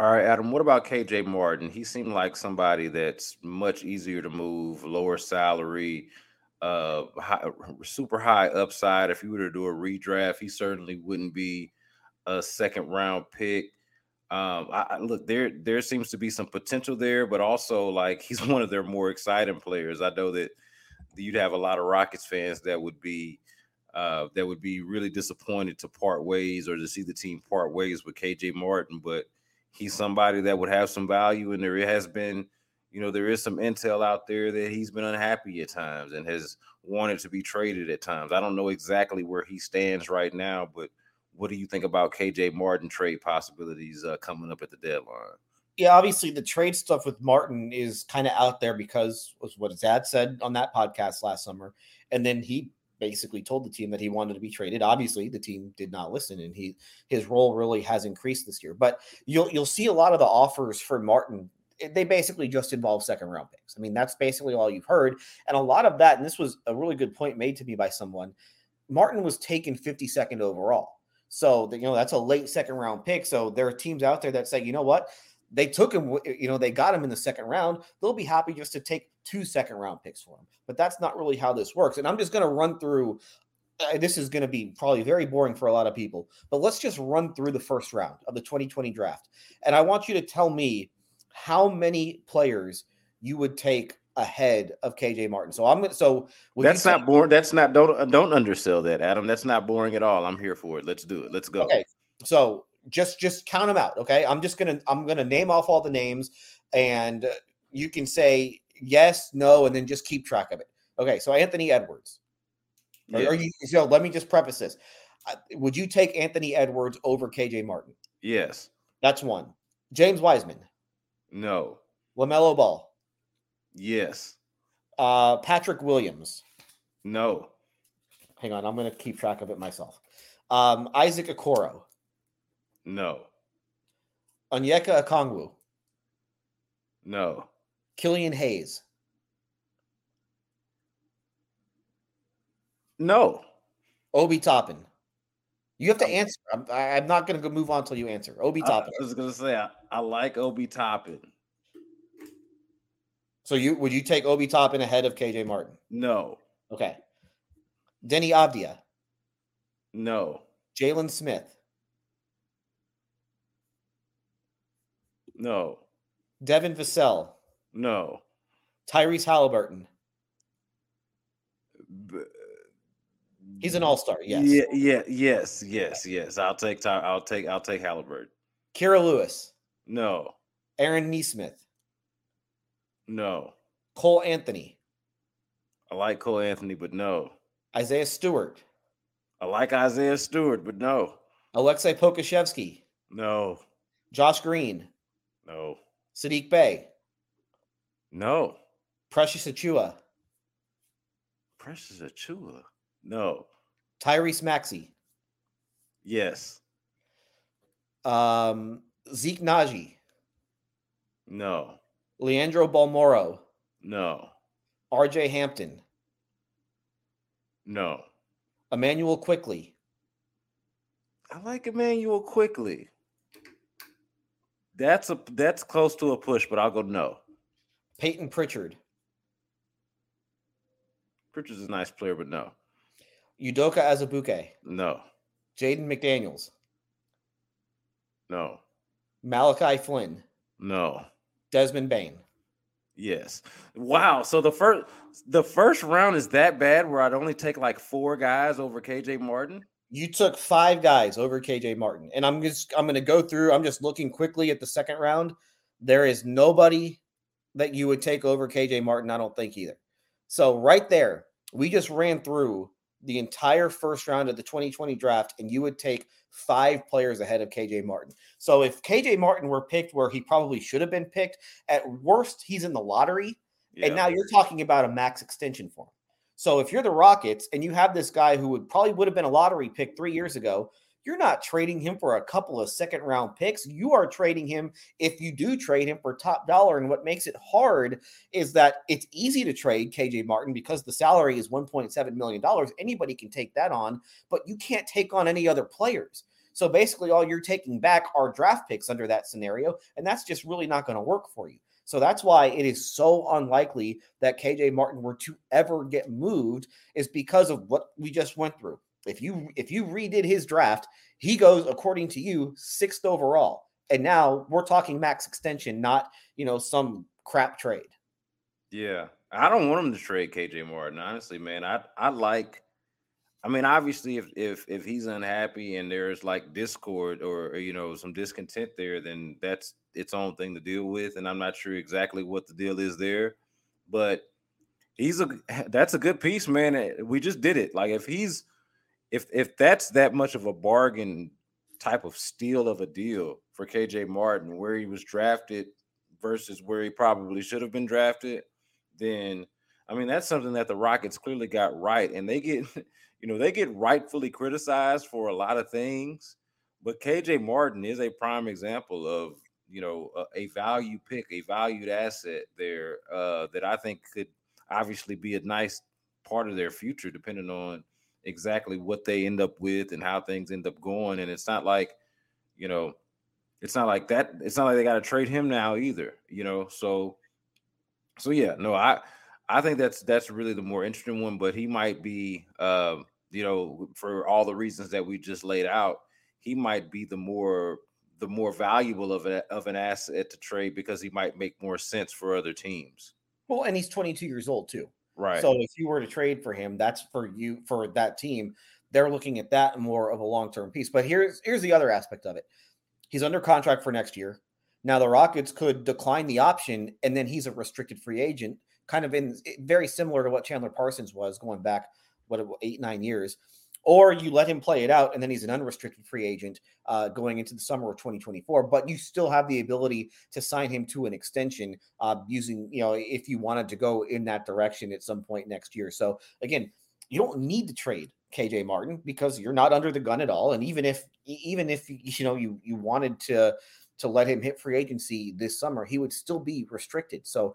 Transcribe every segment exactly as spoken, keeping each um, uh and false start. All right, Adam, what about K J Martin? He seemed like somebody that's much easier to move, lower salary, uh, high, super high upside. If you were to do a redraft, he certainly wouldn't be a second-round pick. Um, I, I, look, there there seems to be some potential there, but also, like, he's one of their more exciting players. I know that you'd have a lot of Rockets fans that would be uh, that would be really disappointed to part ways or to see the team part ways with K J Martin, but he's somebody that would have some value, and there has been, you know, there is some intel out there that he's been unhappy at times and has wanted to be traded at times. I don't know exactly where he stands right now, but what do you think about K J Martin trade possibilities uh, coming up at the deadline? Yeah, obviously the trade stuff with Martin is kind of out there because of what his dad said on that podcast last summer, and then he basically told the team that he wanted to be traded. Obviously, the team did not listen, and he his role really has increased this year. But you'll you'll see a lot of the offers for Martin. They basically just involve second-round picks. I mean, that's basically all you've heard. And a lot of that, and this was a really good point made to me by someone, Martin was taken fifty-second overall. So, you know, that's a late second-round pick. So there are teams out there that say, you know what? They took him, you know, they got him in the second round. They'll be happy just to take two second-round picks for him. But that's not really how this works. And I'm just going to run through uh, – this is going to be probably very boring for a lot of people. But let's just run through the first round of the twenty twenty draft. And I want you to tell me how many players you would take ahead of K J Martin. So I'm going to – so – That's not boring. That's not – don't don't undersell that, Adam. That's not boring at all. I'm here for it. Let's do it. Let's go. Okay. So just just count them out, okay? I'm just going to – I'm going to name off all the names, and you can say – yes, no, and then just keep track of it. Okay, so Anthony Edwards. Yeah. Are you, so let me just preface this. Would you take Anthony Edwards over K J Martin? Yes. That's one. James Wiseman. No. LaMelo Ball. Yes. Uh, Patrick Williams. No. Hang on, I'm going to keep track of it myself. Um, Isaac Okoro. No. Onyeka Okongwu. No. Killian Hayes. No. Obi Toppin. You have to answer. I'm, I'm not going to move on until you answer. Obi Toppin. I was going to say, I, I like Obi Toppin. So you would you take Obi Toppin ahead of K J Martin? No. Okay. Denny Avdia. No. Jalen Smith. No. Devin Vassell. No. Tyrese Halliburton. B- He's an all-star. Yes. Yeah, yeah. Yes. Yes. Yes. I'll take. Ty- I'll take. I'll take Halliburton. Kira Lewis. No. Aaron Neesmith. No. Cole Anthony. I like Cole Anthony, but no. Isaiah Stewart. I like Isaiah Stewart, but no. Alexei Pokusevski. No. Josh Green. No. Saddiq Bey. No. Precious Achiuwa. Precious Achiuwa? No. Tyrese Maxey. Yes. Um, Zeke Naji. No. Leandro Bolmaro. No. R J Hampton. No. Immanuel Quickley. I like Immanuel Quickley. That's a that's close to a push, but I'll go no. Peyton Pritchard. Pritchard's a nice player, but no. Udoka Azubuike. No. Jayden McDaniels. No. Malachi Flynn. No. Desmond Bain. Yes. Wow. So the first the first round is that bad where I'd only take like four guys over K J Martin? You took five guys over K J Martin. And I'm just I'm gonna go through. I'm just looking quickly at the second round. There is nobody that you would take over K J Martin, I don't think either. So right there, we just ran through the entire first round of the twenty twenty draft, and you would take five players ahead of K J Martin. So if K J Martin were picked where he probably should have been picked, at worst, he's in the lottery. Yeah. And now you're talking about a max extension for him. So if you're the Rockets and you have this guy who would probably would have been a lottery pick three years ago, you're not trading him for a couple of second round picks. You are trading him, if you do trade him, for top dollar. And what makes it hard is that it's easy to trade K J Martin because the salary is one point seven million dollars. Anybody can take that on, but you can't take on any other players. So basically all you're taking back are draft picks under that scenario. And that's just really not going to work for you. So that's why it is so unlikely that K J Martin were to ever get moved, is because of what we just went through. If you if you redid his draft, he goes, according to you, sixth overall. And now we're talking max extension, not, you know, some crap trade. Yeah. I don't want him to trade K J Martin, honestly, man. I I like – I mean, obviously, if if if he's unhappy and there's, like, discord or, or, you know, some discontent there, then that's its own thing to deal with, and I'm not sure exactly what the deal is there. But he's a – that's a good piece, man. We just did it. Like, if he's – If if that's that much of a bargain type of steal of a deal for K J Martin, where he was drafted versus where he probably should have been drafted, then, I mean, that's something that the Rockets clearly got right. And they get, you know, they get rightfully criticized for a lot of things. But K J Martin is a prime example of, you know, a, a value pick, a valued asset there uh, that I think could obviously be a nice part of their future, depending on exactly what they end up with and how things end up going. And it's not like, you know, it's not like that. It's not like they got to trade him now either, you know? So, so yeah, no, I, I think that's, that's really the more interesting one, but he might be, uh, you know, for all the reasons that we just laid out, he might be the more, the more valuable of a, of an asset to trade because he might make more sense for other teams. Well, and he's twenty-two years old too. Right. So if you were to trade for him, that's for you, for that team. They're looking at that more of a long-term piece. But here's here's the other aspect of it. He's under contract for next year. Now the Rockets could decline the option, and then he's a restricted free agent, kind of in very similar to what Chandler Parsons was going back, what, eight, nine years. Or you let him play it out, and then he's an unrestricted free agent uh, going into the summer of twenty twenty-four. But you still have the ability to sign him to an extension uh, using, you know, if you wanted to go in that direction at some point next year. So, again, you don't need to trade K J Martin because you're not under the gun at all. And even if, even if you know, you you wanted to to let him hit free agency this summer, he would still be restricted. So,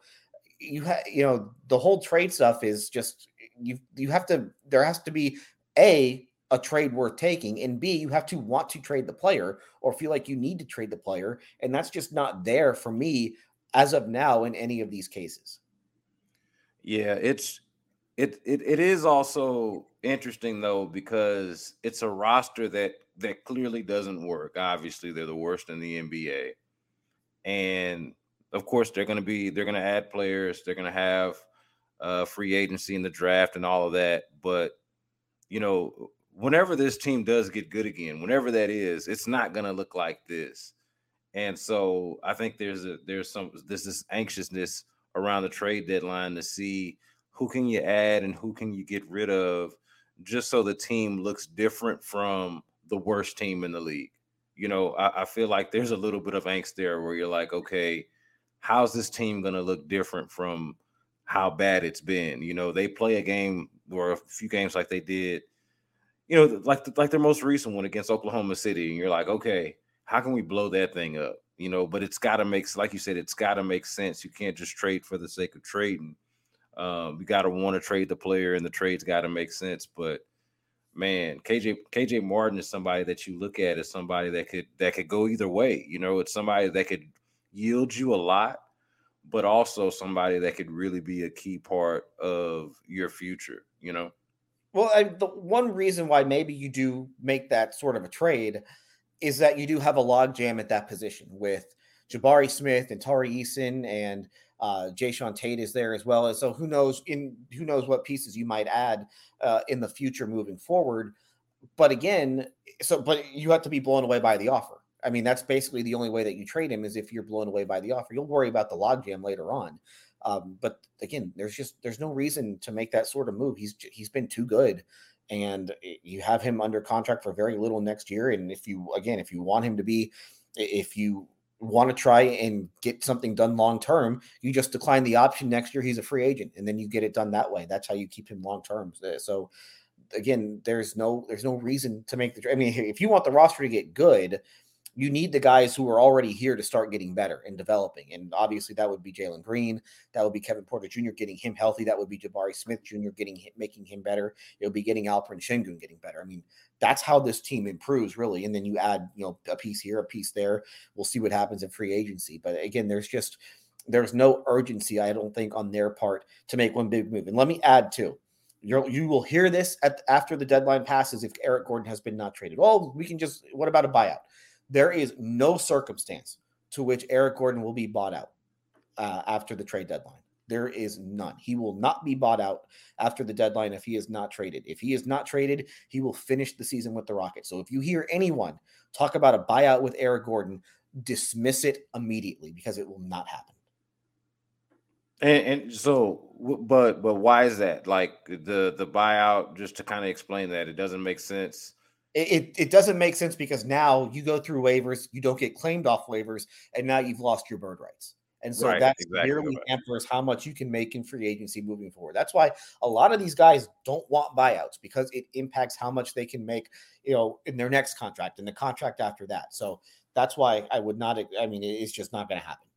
you ha- you know, the whole trade stuff is just you you have to there has to be A, a trade worth taking, and B, you have to want to trade the player or feel like you need to trade the player. And that's just not there for me as of now in any of these cases. Yeah, it's it it it is also interesting though, because it's a roster that that clearly doesn't work. Obviously, they're the worst in the N B A. And of course, they're gonna be they're gonna add players, they're gonna have uh free agency in the draft and all of that, but you know, whenever this team does get good again, whenever that is, it's not going to look like this. And so I think there's a, there's some, there's this anxiousness around the trade deadline to see who can you add and who can you get rid of just so the team looks different from the worst team in the league. You know, I, I feel like there's a little bit of angst there where you're like, okay, how's this team going to look different from how bad it's been? You know, they play a game or a few games like they did, you know, like the, like their most recent one against Oklahoma City. And you're like, okay, how can we blow that thing up? You know, but it's got to make, like you said, it's got to make sense. You can't just trade for the sake of trading. Um, you got to want to trade the player and the trade's got to make sense. But man, K J K J Martin is somebody that you look at as somebody that could, that could go either way. You know, it's somebody that could yield you a lot, but also somebody that could really be a key part of your future, you know? Well, I, the one reason why maybe you do make that sort of a trade is that you do have a logjam at that position with Jabari Smith and Tari Eason and uh, Jayshawn Tate is there as well. And so who knows in who knows what pieces you might add uh, in the future moving forward. But again, so but you have to be blown away by the offer. I mean, that's basically the only way that you trade him is if you're blown away by the offer. You'll worry about the logjam later on. Um, but again, there's just there's no reason to make that sort of move. He's he's been too good, and you have him under contract for very little next year. And if you again, if you want him to be, if you want to try and get something done long term, you just decline the option next year. He's a free agent, and then you get it done that way. That's how you keep him long term. So again, there's no there's no reason to make the. I mean, if you want the roster to get good, you need the guys who are already here to start getting better and developing. And obviously that would be Jalen Green. That would be Kevin Porter Junior getting him healthy. That would be Jabari Smith Junior getting him, making him better. It'll be getting Alperen Sengun getting better. I mean, that's how this team improves really. And then you add, you know, a piece here, a piece there. We'll see what happens in free agency. But again, there's just, there's no urgency. I don't think on their part to make one big move. And let me add too. You're, you will hear this at, after the deadline passes. If Eric Gordon has been not traded, oh, we can just, what about a buyout? There is no circumstance to which Eric Gordon will be bought out uh, after the trade deadline. There is none. He will not be bought out after the deadline if he is not traded. If he is not traded, he will finish the season with the Rockets. So if you hear anyone talk about a buyout with Eric Gordon, dismiss it immediately because it will not happen. And, and so, but but why is that? Like the the buyout, just to kind of explain that, it doesn't make sense. It it doesn't make sense because now you go through waivers, you don't get claimed off waivers, and now you've lost your bird rights. And so right, that exactly merely right. hampers how much you can make in free agency moving forward. That's why a lot of these guys don't want buyouts because it impacts how much they can make, you know, in their next contract and the contract after that. So that's why I would not, I mean, it's just not going to happen.